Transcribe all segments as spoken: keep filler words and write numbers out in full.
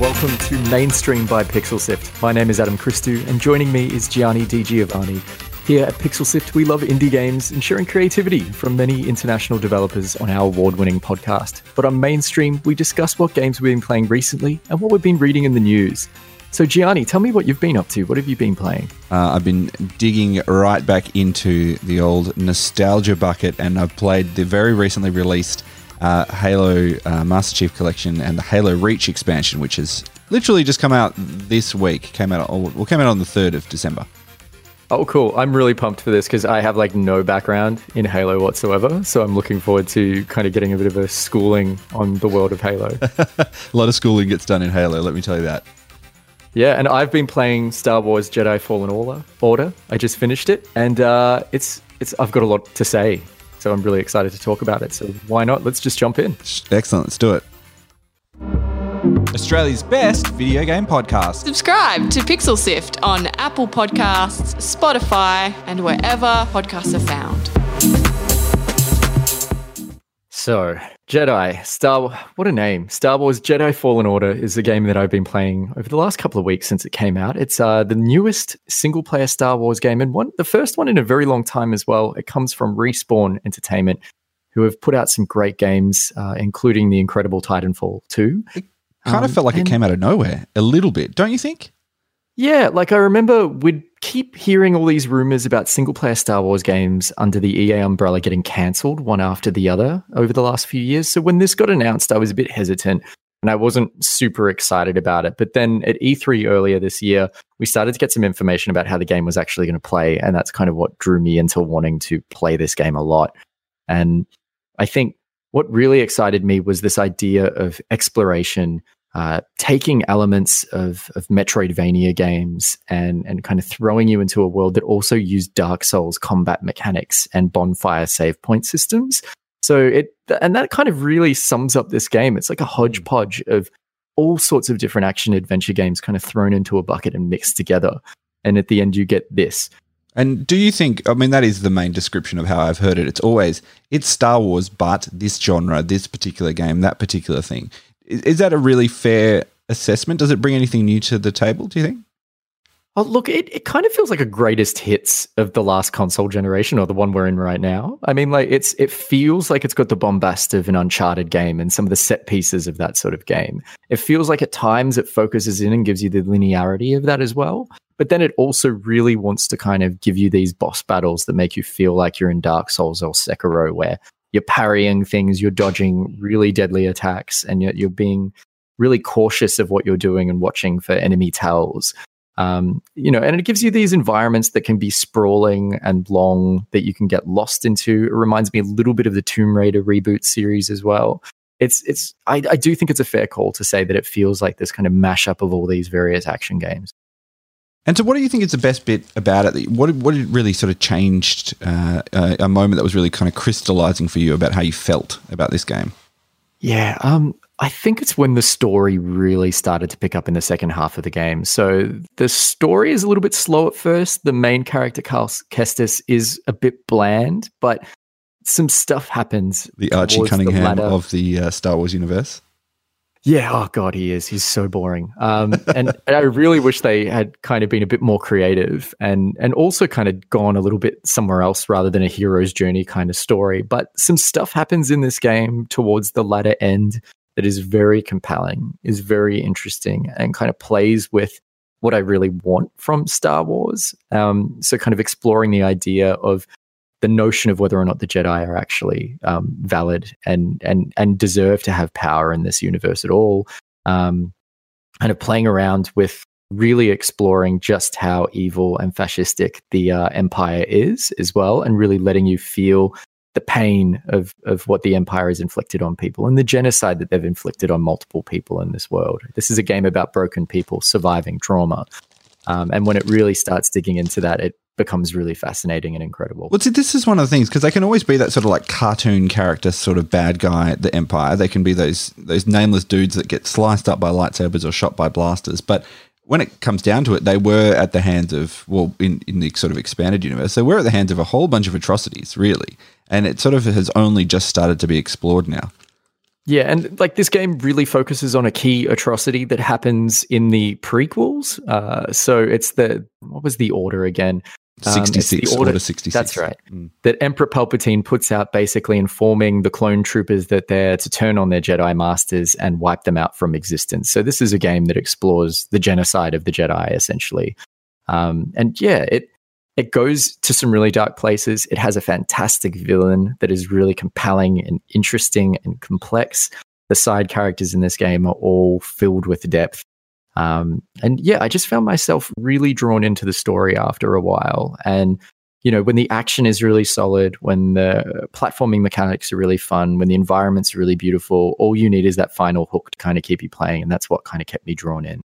Welcome to Mainstream by PixelSift. My name is Adam Christou, and joining me is Gianni Di Giovanni. Here at PixelSift, we love indie games and sharing creativity from many international developers on our award-winning podcast. But on Mainstream, we discuss what games we've been playing recently and what we've been reading in the news. So Gianni, tell me what you've been up to. What have you been playing? Uh, I've been digging right back into the old nostalgia bucket, and I've played the very recently released Uh, Halo uh, Master Chief Collection and the Halo Reach expansion, which has literally just come out this week. Came out, well, came out on the third of December. Oh, cool. I'm really pumped for this because I have like no background in Halo whatsoever. So I'm looking forward to kind of getting a bit of a schooling on the world of Halo. A lot of schooling gets done in Halo, let me tell you that. Yeah, and I've been playing Star Wars Jedi Fallen Order. I just finished it, and uh, it's it's I've got a lot to say. So I'm really excited to talk about it. So why not? Let's just jump in. Excellent. Let's do it. Australia's best video game podcast. Subscribe to Pixel Sift on Apple Podcasts, Spotify, and wherever podcasts are found. So, Jedi, Star Wars, what a name. Star Wars Jedi Fallen Order is the game that I've been playing over the last couple of weeks since it came out. It's uh, the newest single-player Star Wars game, and one, the first one in a very long time as well. It comes from Respawn Entertainment, who have put out some great games, uh, including the incredible Titanfall two. It kind um, of felt like and- it came out of nowhere a little bit, don't you think? Yeah, like I remember we'd keep hearing all these rumors about single-player Star Wars games under the E A umbrella getting cancelled one after the other over the last few years. So when this got announced, I was a bit hesitant and I wasn't super excited about it. But then at E three earlier this year, we started to get some information about how the game was actually going to play. And that's kind of what drew me into wanting to play this game a lot. And I think what really excited me was this idea of exploration. Uh, taking elements of, of Metroidvania games and, and kind of throwing you into a world that also used Dark Souls combat mechanics and bonfire save point systems. So it and that kind of really sums up this game. It's like a hodgepodge of all sorts of different action adventure games kind of thrown into a bucket and mixed together. And at the end, you get this. And do you think, I mean, that is the main description of how I've heard it. It's always, it's Star Wars, but this genre, this particular game, that particular thing. Is that a really fair assessment? Does it bring anything new to the table, do you think? Oh, look, it, it kind of feels like a greatest hits of the last console generation or the one we're in right now. I mean, like it's it feels like it's got the bombast of an Uncharted game and some of the set pieces of that sort of game. It feels like at times it focuses in and gives you the linearity of that as well. But then it also really wants to kind of give you these boss battles that make you feel like you're in Dark Souls or Sekiro, where you're parrying things, you're dodging really deadly attacks, and yet you're, you're being really cautious of what you're doing and watching for enemy tells. Um, you know, and it gives you these environments that can be sprawling and long that you can get lost into. It reminds me a little bit of the Tomb Raider reboot series as well. It's, it's. I, I do think it's a fair call to say that it feels like this kind of mashup of all these various action games. And so what do you think is the best bit about it? What what really sort of changed uh, a, a moment that was really kind of crystallizing for you about how you felt about this game? Yeah, um, I think it's when the story really started to pick up in the second half of the game. So the story is a little bit slow at first. The main character, Carl Kestis, is a bit bland, but some stuff happens. The Archie Cunningham the of the uh, Star Wars universe. Yeah, oh God, he is. He's so boring. Um, and, and I really wish they had kind of been a bit more creative and and also kind of gone a little bit somewhere else rather than a hero's journey kind of story. But some stuff happens in this game towards the latter end that is very compelling, is very interesting, and kind of plays with what I really want from Star Wars. Um, so kind of exploring the idea of the notion of whether or not the Jedi are actually um, valid and and and deserve to have power in this universe at all, um, kind of playing around with really exploring just how evil and fascistic the uh, Empire is as well, and really letting you feel the pain of of what the Empire has inflicted on people and the genocide that they've inflicted on multiple people in this world. This is a game about broken people surviving trauma, um, and when it really starts digging into that, it becomes really fascinating and incredible. Well, see, this is one of the things, because they can always be that sort of like cartoon character sort of bad guy at the Empire. They can be those those nameless dudes that get sliced up by lightsabers or shot by blasters. But when it comes down to it, they were at the hands of, well, in, in the sort of expanded universe, they were at the hands of a whole bunch of atrocities, really. And it sort of has only just started to be explored now. Yeah, and like this game really focuses on a key atrocity that happens in the prequels. Uh, so it's the, what was the order again? sixty-six, um, order, order sixty-six. That's right. Mm. That Emperor Palpatine puts out, basically informing the clone troopers that they're to turn on their Jedi masters and wipe them out from existence. So this is a game that explores the genocide of the Jedi, essentially. Um, and yeah, it it goes to some really dark places. It has a fantastic villain that is really compelling and interesting and complex. The side characters in this game are all filled with depth. Um, and yeah, I just found myself really drawn into the story after a while. And, you know, when the action is really solid, when the platforming mechanics are really fun, when the environments are really beautiful, all you need is that final hook to kind of keep you playing. And that's what kind of kept me drawn in.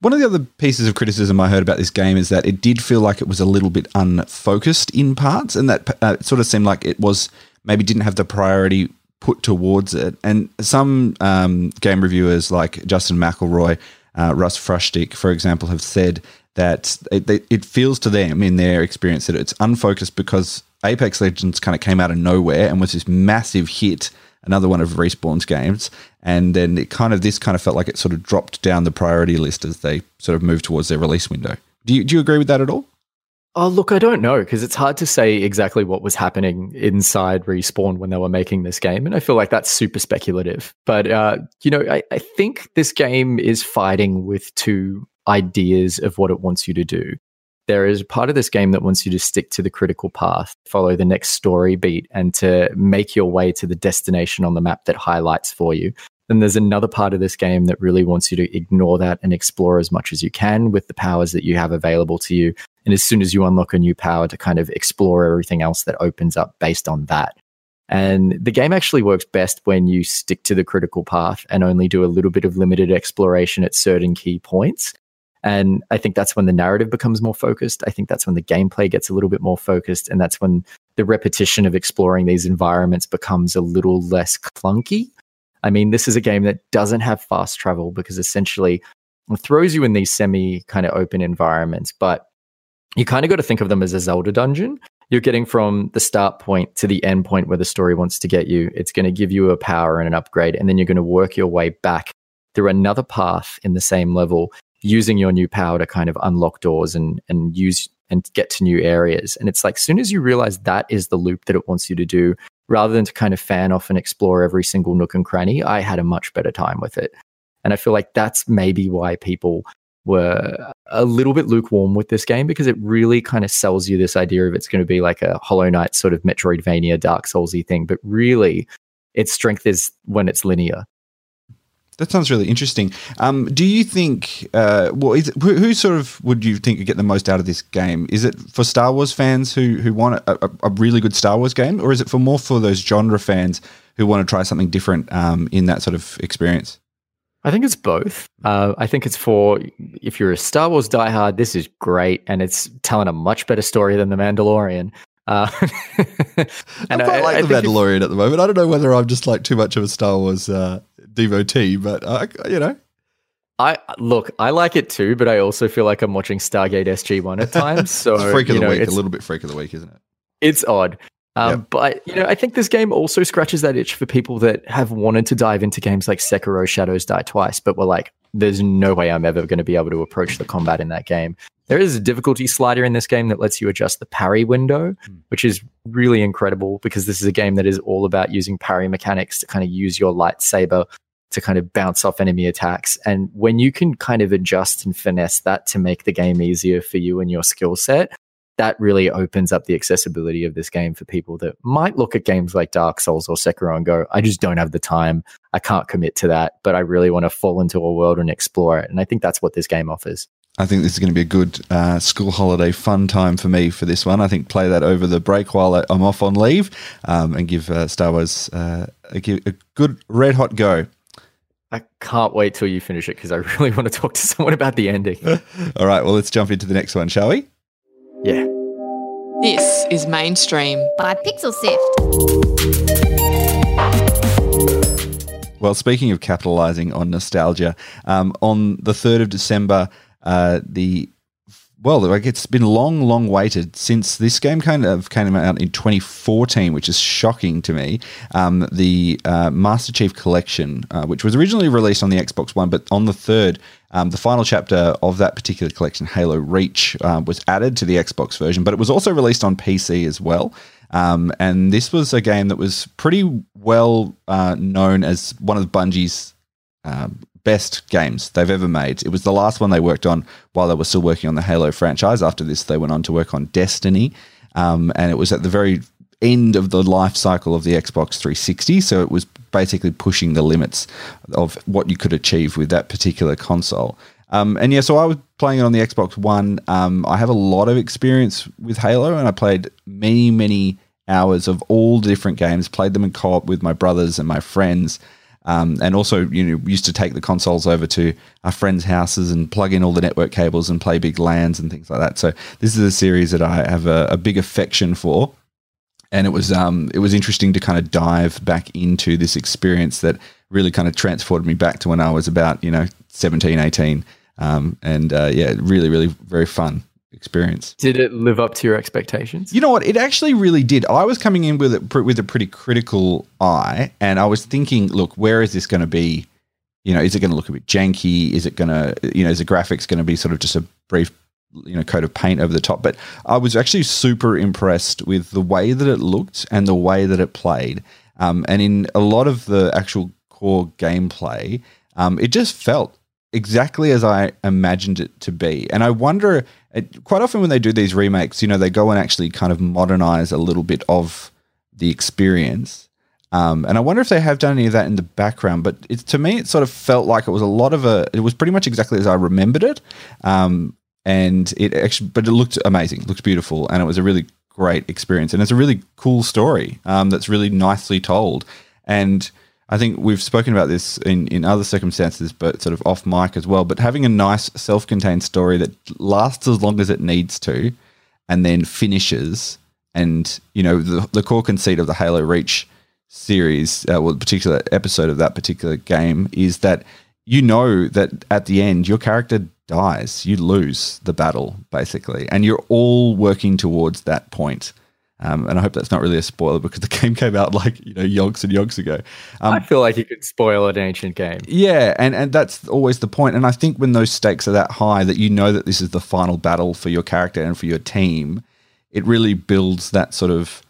One of the other pieces of criticism I heard about this game is that it did feel like it was a little bit unfocused in parts, and that uh, it sort of seemed like it was maybe didn't have the priority put towards it. And some um, game reviewers like Justin McElroy, Uh, Russ Frushtick, for example, have said that it, they, it feels to them in their experience that it's unfocused because Apex Legends kind of came out of nowhere and was this massive hit, another one of Respawn's games, and then it kind of this kind of felt like it sort of dropped down the priority list as they sort of moved towards their release window. Do you do you agree with that at all? Oh, look, I don't know, because it's hard to say exactly what was happening inside Respawn when they were making this game, and I feel like that's super speculative. But, uh, you know, I, I think this game is fighting with two ideas of what it wants you to do. There is a part of this game that wants you to stick to the critical path, follow the next story beat, and to make your way to the destination on the map that highlights for you. Then there's another part of this game that really wants you to ignore that and explore as much as you can with the powers that you have available to you. And as soon as you unlock a new power, to kind of explore everything else that opens up based on that. And the game actually works best when you stick to the critical path and only do a little bit of limited exploration at certain key points. And I think that's when the narrative becomes more focused. I think that's when the gameplay gets a little bit more focused. And that's when the repetition of exploring these environments becomes a little less clunky. I mean, this is a game that doesn't have fast travel because essentially it throws you in these semi kind of open environments, but you kind of got to think of them as a Zelda dungeon. You're getting from the start point to the end point where the story wants to get you. It's going to give you a power and an upgrade, and then you're going to work your way back through another path in the same level, using your new power to kind of unlock doors and and use and get to new areas. And it's like, as soon as you realize that is the loop that it wants you to do, rather than to kind of fan off and explore every single nook and cranny, I had a much better time with it. And I feel like that's maybe why people were a little bit lukewarm with this game, because it really kind of sells you this idea of it's going to be like a Hollow Knight sort of Metroidvania, Dark Souls-y thing, but really its strength is when it's linear. That sounds really interesting. Um, do you think, uh, well, is it, who, who sort of would you think would get the most out of this game? Is it for Star Wars fans who who want a, a, a really good Star Wars game, or is it for more for those genre fans who want to try something different um, in that sort of experience? I think it's both. Uh, I think it's for, if you're a Star Wars diehard, this is great, and it's telling a much better story than The Mandalorian. Uh, and I quite I, like I, The I Mandalorian if, at the moment. I don't know whether I'm just like too much of a Star Wars uh, devotee, but uh, you know. I look, I like it too, but I also feel like I'm watching Stargate S G one at times. So Freak of you know, the Week, a little bit Freak of the Week, isn't it? It's odd. Um, yep. But, you know, I think this game also scratches that itch for people that have wanted to dive into games like Sekiro Shadows Die Twice, but were like, there's no way I'm ever going to be able to approach the combat in that game. There is a difficulty slider in this game that lets you adjust the parry window, which is really incredible because this is a game that is all about using parry mechanics to kind of use your lightsaber to kind of bounce off enemy attacks. And when you can kind of adjust and finesse that to make the game easier for you and your skill set, that really opens up the accessibility of this game for people that might look at games like Dark Souls or Sekiro and go, I just don't have the time. I can't commit to that, but I really want to fall into a world and explore it. And I think that's what this game offers. I think this is going to be a good uh, school holiday fun time for me for this one. I think play that over the break while I'm off on leave um, and give uh, Star Wars uh, a, a good red hot go. I can't wait till you finish it because I really want to talk to someone about the ending. All right, well, let's jump into the next one, shall we? Yeah. This is Mainstream by PixelSift. Well, speaking of capitalising on nostalgia, um, on the third of December, uh, the well, like it's been long, long waited since this game kind of came out in twenty fourteen, which is shocking to me. Um, the uh, Master Chief Collection, uh, which was originally released on the Xbox One, but on the third, Um, the final chapter of that particular collection, Halo Reach, uh, was added to the Xbox version, but it was also released on P C as well. Um, and this was a game that was pretty well uh, known as one of Bungie's uh, best games they've ever made. It was the last one they worked on while they were still working on the Halo franchise. After this, they went on to work on Destiny, um, and it was at the very end of the life cycle of the Xbox three sixty, so it was basically pushing the limits of what you could achieve with that particular console. Um, and yeah, so I was playing it on the Xbox One. Um, I have a lot of experience with Halo, and I played many, many hours of all different games, played them in co-op with my brothers and my friends, um, and also, you know, used to take the consoles over to our friends' houses and plug in all the network cables and play big LANs and things like that. So this is a series that I have a, a big affection for. And it was um, it was interesting to kind of dive back into this experience that really kind of transported me back to when I was about, you know, seventeen, eighteen. Um, and, uh, yeah, really, really very fun experience. Did it live up to your expectations? You know what? It actually really did. I was coming in with a, with a pretty critical eye, and I was thinking, look, where is this going to be? You know, is it going to look a bit janky? Is it going to, you know, is the graphics going to be sort of just a brief, you know, coat of paint over the top? But I was actually super impressed with the way that it looked and the way that it played. Um, and in a lot of the actual core gameplay, um, it just felt exactly as I imagined it to be. And I wonder, it, quite often when they do these remakes, you know, they go and actually kind of modernize a little bit of the experience. Um, and I wonder if they have done any of that in the background, but it, to me, it sort of felt like it was a lot of a, it was pretty much exactly as I remembered it. Um, And it actually, but it looked amazing, looked beautiful, and it was a really great experience. And it's a really cool story um, that's really nicely told. And I think we've spoken about this in, in other circumstances, but sort of off mic as well. But having a nice self-contained story that lasts as long as it needs to and then finishes, and, you know, the, the core conceit of the Halo Reach series, uh, well, the particular episode of that particular game is that you know that at the end your character dies, you lose the battle basically, and you're all working towards that point. Um, and I hope that's not really a spoiler because the game came out like, you know, yonks and yonks ago. Um, I feel like you could spoil an ancient game. Yeah, and and that's always the point. And I think when those stakes are that high, that you know that this is the final battle for your character and for your team, it really builds that sort of,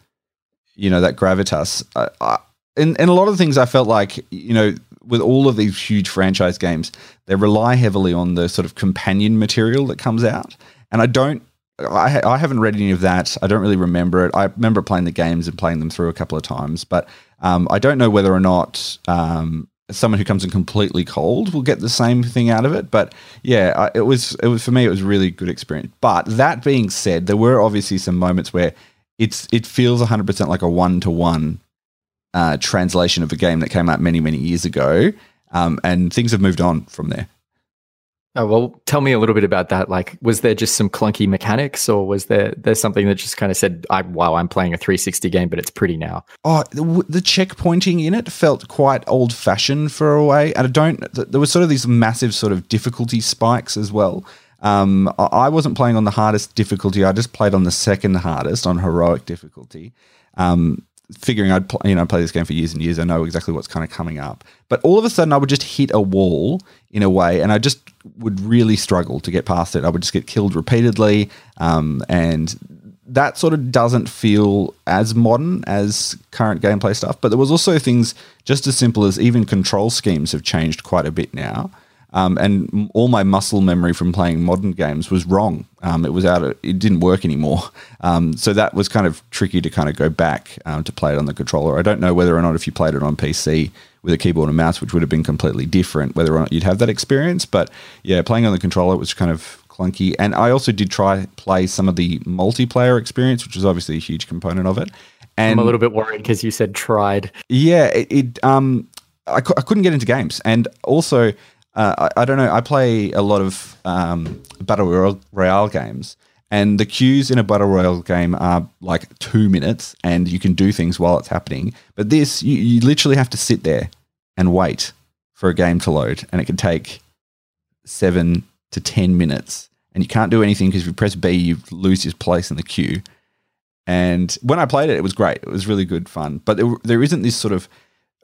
you know, that gravitas. I, I, and and a lot of the things I felt like, you know, with all of these huge franchise games, they rely heavily on the sort of companion material that comes out. And I don't, I, I haven't read any of that. I don't really remember it. I remember playing the games and playing them through a couple of times, but um, I don't know whether or not um, someone who comes in completely cold will get the same thing out of it. But yeah, I, it was, it was, for me, it was a really good experience. But that being said, there were obviously some moments where it's, it feels one hundred percent like a one-to-one Uh, translation of a game that came out many, many years ago, um, and things have moved on from there. Oh, well, tell me a little bit about that. Like, was there just some clunky mechanics, or was there there's something that just kind of said, I, wow, I'm playing a three sixty game, but it's pretty now? Oh, the, the checkpointing in it felt quite old-fashioned for a way, and I don't, there was sort of these massive sort of difficulty spikes as well. Um, I wasn't playing on the hardest difficulty. I just played on the second hardest, on heroic difficulty. um, figuring I'd pl- you know play this game for years and years. I know exactly what's kind of coming up. But all of a sudden, I would just hit a wall in a way, and I just would really struggle to get past it. I would just get killed repeatedly, um, and that sort of doesn't feel as modern as current gameplay stuff. But there was also things just as simple as even control schemes have changed quite a bit now. Um, and all my muscle memory from playing modern games was wrong. Um, it was out of, it didn't work anymore. Um, so that was kind of tricky to kind of go back um, to play it on the controller. I don't know whether or not if you played it on P C with a keyboard and mouse, which would have been completely different, whether or not you'd have that experience. But yeah, playing on the controller was kind of clunky. And I also did try play some of the multiplayer experience, which was obviously a huge component of it. And I'm a little bit worried because you said tried. Yeah, it, it um, I, cu- I couldn't get into games. And also... Uh, I, I don't know. I play a lot of um, Battle Royale, Royale games, and the queues in a Battle Royale game are like two minutes, and you can do things while it's happening. But this, you, you literally have to sit there and wait for a game to load, and it can take seven to ten minutes, and you can't do anything because if you press B, you lose your place in the queue. And when I played it, it was great. It was really good fun. But there, there isn't this sort of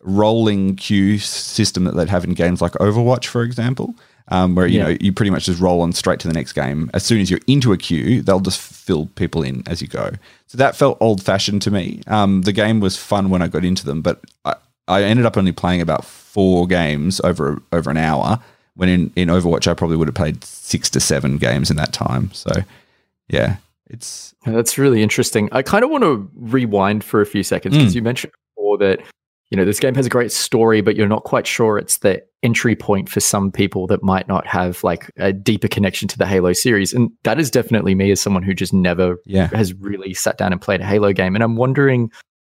rolling queue system that they'd have in games like Overwatch, for example, um, where you yeah. know you pretty much just roll on straight to the next game. As soon as you're into a queue, they'll just fill people in as you go. So that felt old-fashioned to me. Um, the game was fun when I got into them, but I, I ended up only playing about four games over over an hour, when in, in Overwatch I probably would have played six to seven games in that time. So, yeah. it's That's really interesting. I kind of want to rewind for a few seconds because mm. you mentioned before that you know, this game has a great story, but you're not quite sure it's the entry point for some people that might not have like a deeper connection to the Halo series. And that is definitely me as someone who just never yeah. has really sat down and played a Halo game. And I'm wondering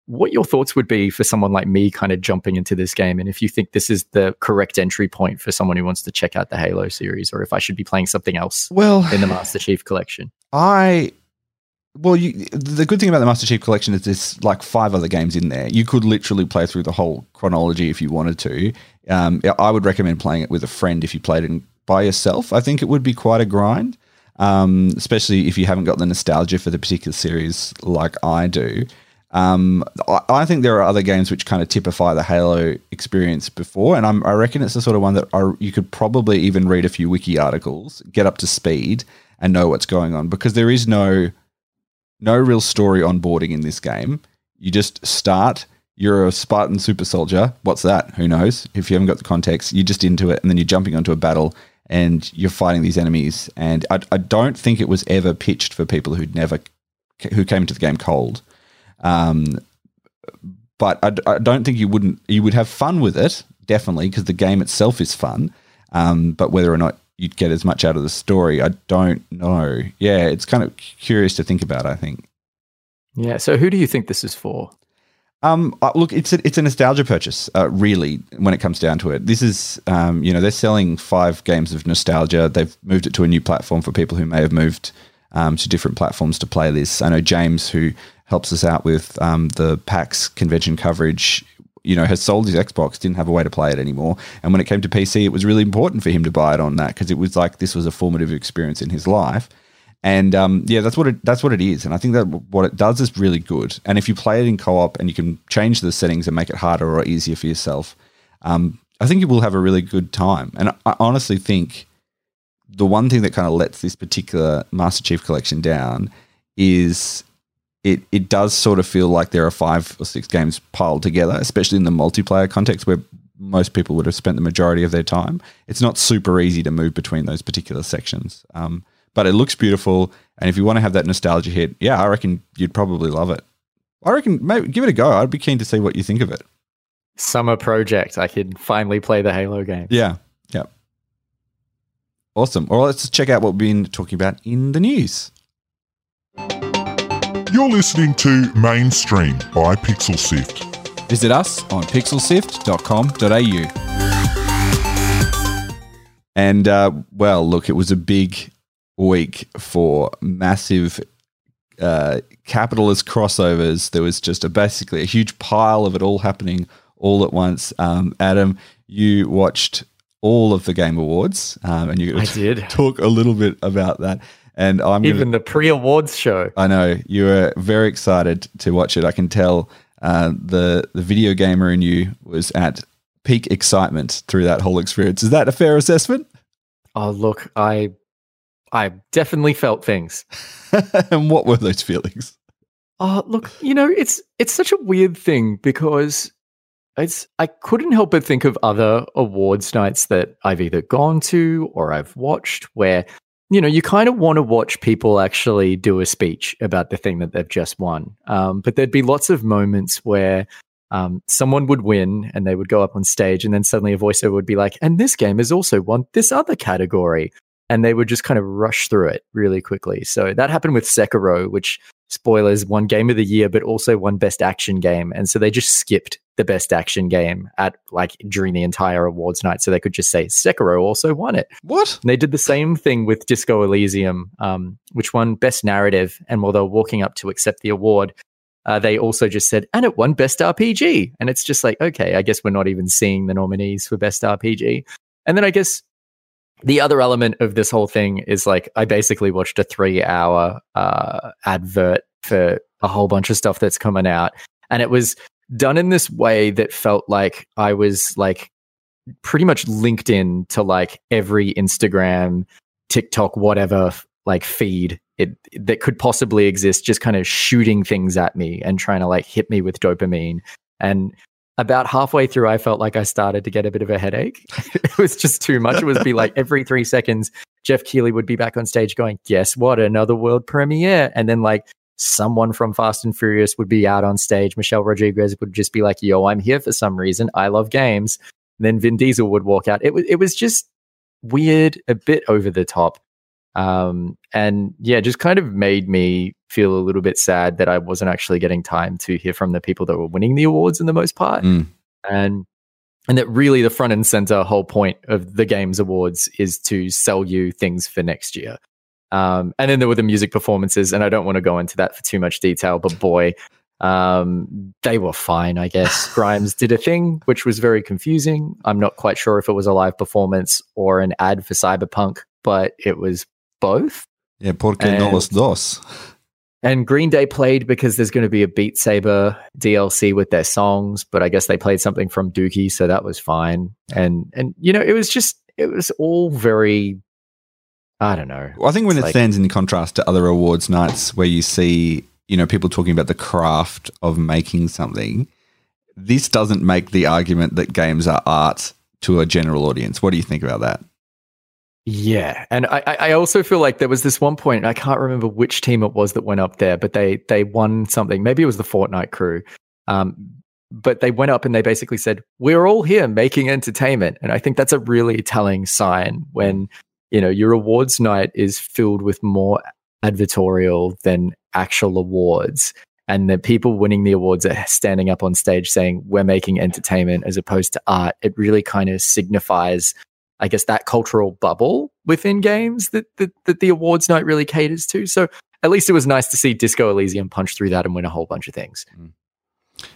what your thoughts would be for someone like me kind of jumping into this game. And if you think this is the correct entry point for someone who wants to check out the Halo series, or if I should be playing something else well, in the Master Chief Collection. I... Well, you, the good thing about the Master Chief Collection is there's like five other games in there. You could literally play through the whole chronology if you wanted to. Um, I would recommend playing it with a friend if you played it by yourself. I think it would be quite a grind, um, especially if you haven't got the nostalgia for the particular series like I do. Um, I, I think there are other games which kind of typify the Halo experience before, and I'm, I reckon it's the sort of one that I, you could probably even read a few wiki articles, get up to speed, and know what's going on because there is no... No real story onboarding in this game. You just start, you're a Spartan super soldier. What's that? Who knows? If you haven't got the context, you're just into it and then you're jumping onto a battle and you're fighting these enemies. And I, I don't think it was ever pitched for people who'd never, who came into the game cold. Um, but I, I don't think you wouldn't, you would have fun with it, definitely, because the game itself is fun. Um, but whether or not you'd get as much out of the story, I don't know. Yeah, it's kind of curious to think about, I think. Yeah, so who do you think this is for? Um, uh, look, it's a, it's a nostalgia purchase, uh, really, when it comes down to it. This is, um, you know, they're selling five games of nostalgia. They've moved it to a new platform for people who may have moved um, to different platforms to play this. I know James, who helps us out with um, the PAX convention coverage, you know, has sold his Xbox, didn't have a way to play it anymore. And when it came to P C, it was really important for him to buy it on that because it was like this was a formative experience in his life. And, um, yeah, that's what it, that's what it is. And I think that what it does is really good. And if you play it in co-op and you can change the settings and make it harder or easier for yourself, um, I think you will have a really good time. And I honestly think the one thing that kind of lets this particular Master Chief Collection down is... It it does sort of feel like there are five or six games piled together, especially in the multiplayer context where most people would have spent the majority of their time. It's not super easy to move between those particular sections, um, but it looks beautiful. And if you want to have that nostalgia hit, yeah, I reckon you'd probably love it. I reckon maybe give it a go. I'd be keen to see what you think of it. Summer project. I could finally play the Halo game. Yeah. Yeah. Awesome. Well, let's check out what we've been talking about in the news. You're listening to Mainstream by PixelSift. Visit us on pixel sift dot com dot a u. And, uh, well, look, it was a big week for massive uh, capitalist crossovers. There was just a basically a huge pile of it all happening all at once. Um, Adam, you watched all of the Game Awards. Um, and you're going to talk a little bit about that. And I'm even gonna, the pre-awards show. I know you were very excited to watch it. I can tell uh, the the video gamer in you was at peak excitement through that whole experience. Is that a fair assessment? Oh, look, I I definitely felt things. And what were those feelings? Oh, look, you know, it's it's such a weird thing because it's I couldn't help but think of other awards nights that I've either gone to or I've watched where, you know, you kind of want to watch people actually do a speech about the thing that they've just won. Um, but there'd be lots of moments where um, someone would win and they would go up on stage and then suddenly a voiceover would be like, and this game has also won this other category. And they would just kind of rush through it really quickly. So that happened with Sekiro, which, spoilers, won Game of the Year, but also won Best Action Game. And so they just skipped the Best Action Game at like during the entire awards night. So they could just say, Sekiro also won it. What? And they did the same thing with Disco Elysium, um, which won Best Narrative. And while they were walking up to accept the award, uh, they also just said, and it won Best R P G. And it's just like, okay, I guess we're not even seeing the nominees for Best R P G. And then I guess the other element of this whole thing is like I basically watched a three-hour uh, advert for a whole bunch of stuff that's coming out, and it was done in this way that felt like I was like pretty much linked in to like every Instagram, TikTok, whatever like feed it, that could possibly exist, just kind of shooting things at me and trying to like hit me with dopamine. And about halfway through, I felt like I started to get a bit of a headache. It was just too much. It would be like every three seconds, Jeff Keighley would be back on stage going, guess what? Another world premiere. And then like someone from Fast and Furious would be out on stage. Michelle Rodriguez would just be like, yo, I'm here for some reason. I love games. And then Vin Diesel would walk out. It was, it was just weird, a bit over the top. Um, and yeah, just kind of made me feel a little bit sad that I wasn't actually getting time to hear from the people that were winning the awards in the most part. Mm. And, and that really the front and center whole point of the Games Awards is to sell you things for next year. Um, and then there were the music performances, and I don't want to go into that for too much detail, but boy, um, they were fine, I guess. Grimes did a thing, which was very confusing. I'm not quite sure if it was a live performance or an ad for Cyberpunk, but it was both. Yeah, porque and, no los dos. And Green Day played because there's going to be a Beat Saber D L C with their songs, but I guess they played something from Dookie, so that was fine. And and you know, it was just it was all very, I don't know. Well, I think when it like, stands in contrast to other awards nights where you see, you know, people talking about the craft of making something, this doesn't make the argument that games are art to a general audience. What do you think about that? Yeah, and I, I also feel like there was this one point, and I can't remember which team it was that went up there, but they they won something. Maybe it was the Fortnite crew, um, but they went up and they basically said, we're all here making entertainment. And I think that's a really telling sign when, you know, your awards night is filled with more advertorial than actual awards, and the people winning the awards are standing up on stage saying, we're making entertainment as opposed to art. It really kind of signifies, I guess, that cultural bubble within games that, that that the awards night really caters to. So at least it was nice to see Disco Elysium punch through that and win a whole bunch of things.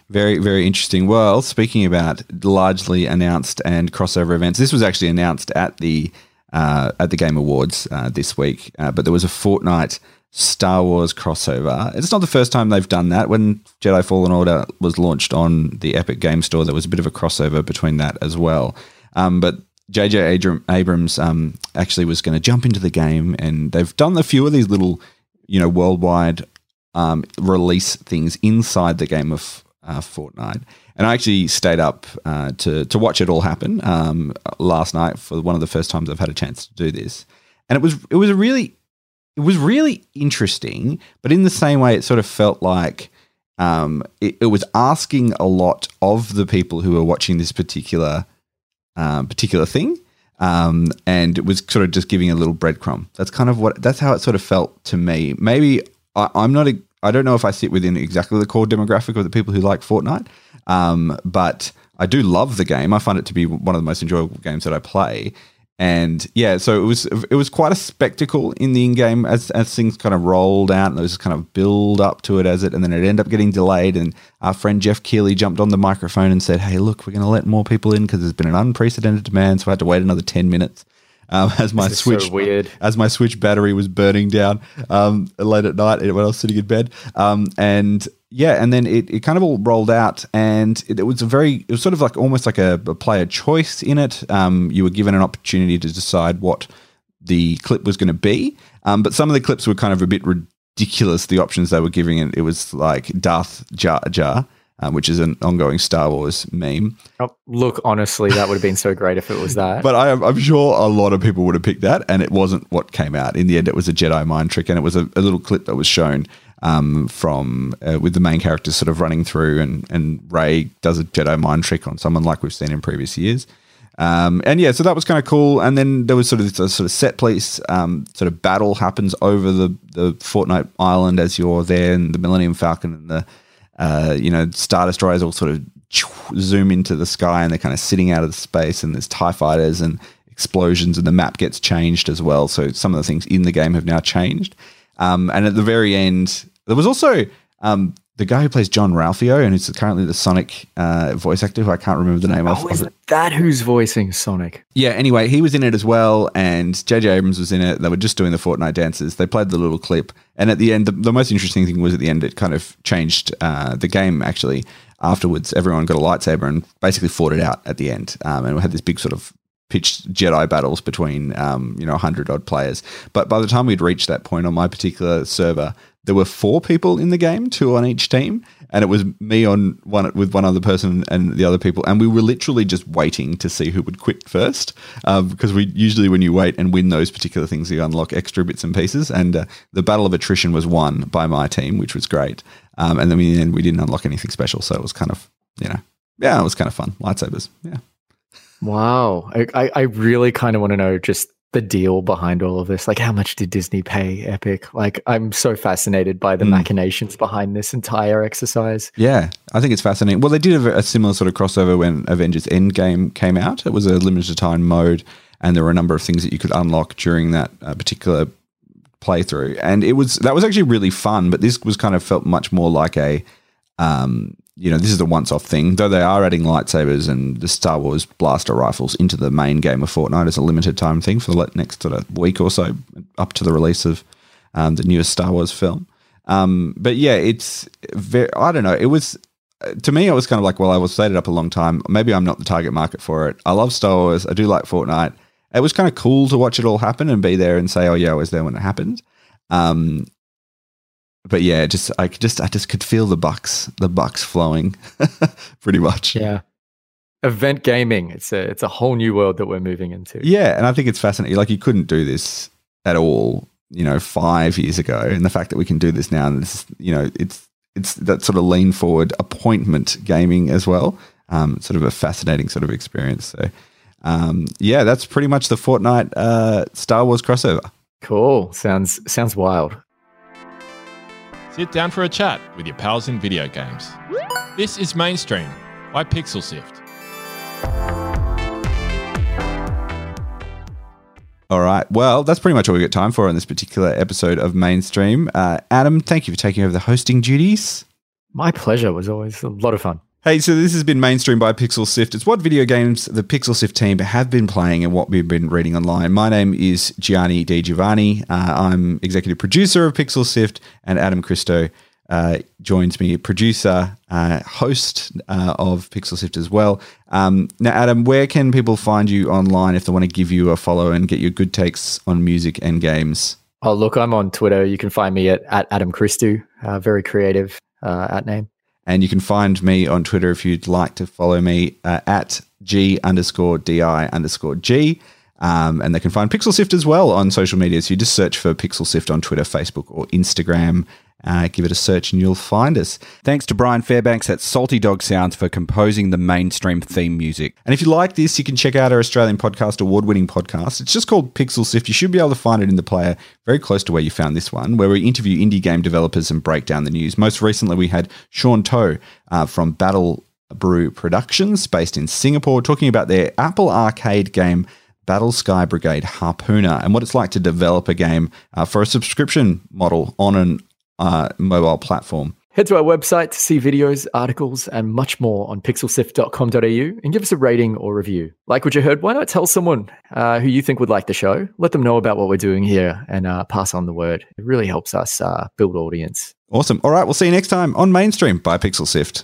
Very, very interesting. Well, speaking about largely announced and crossover events, this was actually announced at the uh, at the Game Awards uh, this week, uh, but there was a Fortnite Star Wars crossover. It's not the first time they've done that. When Jedi Fallen Order was launched on the Epic Game Store, there was a bit of a crossover between that as well. Um, but J J Abrams um, actually was going to jump into the game, and they've done a few of these little, you know, worldwide um, release things inside the game of uh, Fortnite. And I actually stayed up uh, to to watch it all happen um, last night for one of the first times I've had a chance to do this, and it was it was a really it was really interesting. But in the same way, it sort of felt like um, it, it was asking a lot of the people who were watching this particular. Um, particular thing, um, and it was sort of just giving a little breadcrumb. That's kind of what. That's how it sort of felt to me. Maybe I, I'm not. A, I don't know if I sit within exactly the core demographic of the people who like Fortnite, um, but I do love the game. I find it to be one of the most enjoyable games that I play. And yeah, so it was. It was quite a spectacle in the in-game as as things kind of rolled out, and there was kind of build up to it as it, and then it ended up getting delayed. And our friend Jeff Keighley jumped on the microphone and said, "Hey, look, we're going to let more people in because there's been an unprecedented demand, so I had to wait another ten minutes." um, as my Switch so weird. as my Switch battery was burning down um, late at night when I was sitting in bed. Um, and yeah, and then it, it kind of all rolled out, and it, it was a very, it was sort of like almost like a, a player choice in it. Um, you were given an opportunity to decide what the clip was going to be, um, but some of the clips were kind of a bit ridiculous, the options they were giving it. It was like Darth Jar Jar, Um, which is an ongoing Star Wars meme. Oh, look, honestly, that would have been so great if it was that. But I, I'm sure a lot of people would have picked that, and it wasn't what came out. In the end, it was a Jedi mind trick, and it was a, a little clip that was shown um, from uh, with the main characters sort of running through, and, and Rey does a Jedi mind trick on someone like we've seen in previous years. Um, and, yeah, so that was kind of cool. And then there was sort of this uh, sort of set piece, um, sort of battle happens over the, the Fortnite island as you're there, and the Millennium Falcon and the... Uh, you know, Star Destroyers all sort of zoom into the sky, and they're kind of sitting out of the space, and there's TIE fighters and explosions, and the map gets changed as well. So some of the things in the game have now changed. Um, and at the very end, there was also um, the guy who plays John Ralphio, and who's currently the Sonic uh, voice actor, who I can't remember the name oh, of. Oh, is that who's voicing Sonic? Yeah, anyway, he was in it as well, and J J Abrams was in it. They were just doing the Fortnite dances. They played the little clip. And at the end, the, the most interesting thing was at the end, it kind of changed uh, the game, actually. Afterwards, everyone got a lightsaber and basically fought it out at the end. Um, and we had this big sort of pitched Jedi battles between, um, you know, one hundred odd players. But by the time we'd reached that point on my particular server, there were four people in the game, two on each team. And it was me on one with one other person and the other people. And we were literally just waiting to see who would quit first, um, because we usually, when you wait and win those particular things, you unlock extra bits and pieces. And uh, the battle of attrition was won by my team, which was great. Um, and then we, and we didn't unlock anything special. So it was kind of, you know, yeah, it was kind of fun. Lightsabers. Yeah. Wow. I, I really kind of want to know just the deal behind all of this. Like, how much did Disney pay Epic? Like, I'm so fascinated by the mm. machinations behind this entire exercise. Yeah, I think it's fascinating. Well, they did a, a similar sort of crossover when Avengers Endgame came out. It was a limited time mode, and there were a number of things that you could unlock during that uh, particular playthrough. And it was that was actually really fun, but this was kind of felt much more like a... Um, you know, this is a once-off thing, though they are adding lightsabers and the Star Wars blaster rifles into the main game of Fortnite as a limited-time thing for the next sort of week or so up to the release of um, the newest Star Wars film. Um, but, yeah, it's very, I don't know. It was, to me, I was kind of like, well, I was stated up a long time. Maybe I'm not the target market for it. I love Star Wars. I do like Fortnite. It was kind of cool to watch it all happen and be there and say, oh, yeah, I was there when it happened. Um But yeah, just I just I just could feel the bucks, the bucks flowing, pretty much. Yeah, event gaming. It's a it's a whole new world that we're moving into. Yeah, and I think it's fascinating. Like, you couldn't do this at all, you know, five years ago, and the fact that we can do this now, and this, you know, it's it's that sort of lean forward appointment gaming as well. Um, it's sort of a fascinating sort of experience. So, um, yeah, that's pretty much the Fortnite uh, Star Wars crossover. Cool. Sounds sounds wild. Sit down for a chat with your pals in video games. This is Mainstream by PixelSift. All right. Well, that's pretty much all we've got time for on this particular episode of Mainstream. Uh, Adam, thank you for taking over the hosting duties. My pleasure. It was always a lot of fun. Hey, so this has been Mainstream by PixelSift. It's what video games the PixelSift team have been playing and what we've been reading online. My name is Gianni Di Giovanni. Uh, I'm executive producer of PixelSift, and Adam Christou uh, joins me, producer, uh, host uh, of PixelSift as well. Um, now, Adam, where can people find you online if they want to give you a follow and get your good takes on music and games? Oh, look, I'm on Twitter. You can find me at, at Adam Christou, uh, very creative uh, at name. And you can find me on Twitter if you'd like to follow me uh, at G underscore DI underscore G. Um, and they can find PixelSift as well on social media. So you just search for PixelSift on Twitter, Facebook, or Instagram. Uh, give it a search and you'll find us. Thanks to Brian Fairbanks at Salty Dog Sounds for composing the Mainstream theme music. And if you like this, you can check out our Australian podcast, award-winning podcast. It's just called PixelSift. You should be able to find it in the player very close to where you found this one, where we interview indie game developers and break down the news. Most recently, we had Sean Toh uh, from Battle Brew Productions, based in Singapore, talking about their Apple Arcade game, Battle Sky Brigade Harpooner, and what it's like to develop a game uh, for a subscription model on an Uh, mobile platform. Head to our website to see videos, articles, and much more on pixel sift dot com dot a u and give us a rating or review. Like what you heard, why not tell someone uh, who you think would like the show? Let them know about what we're doing here and uh, pass on the word. It really helps us uh, build audience. Awesome. All right, we'll see you next time on Mainstream by Pixel Sift.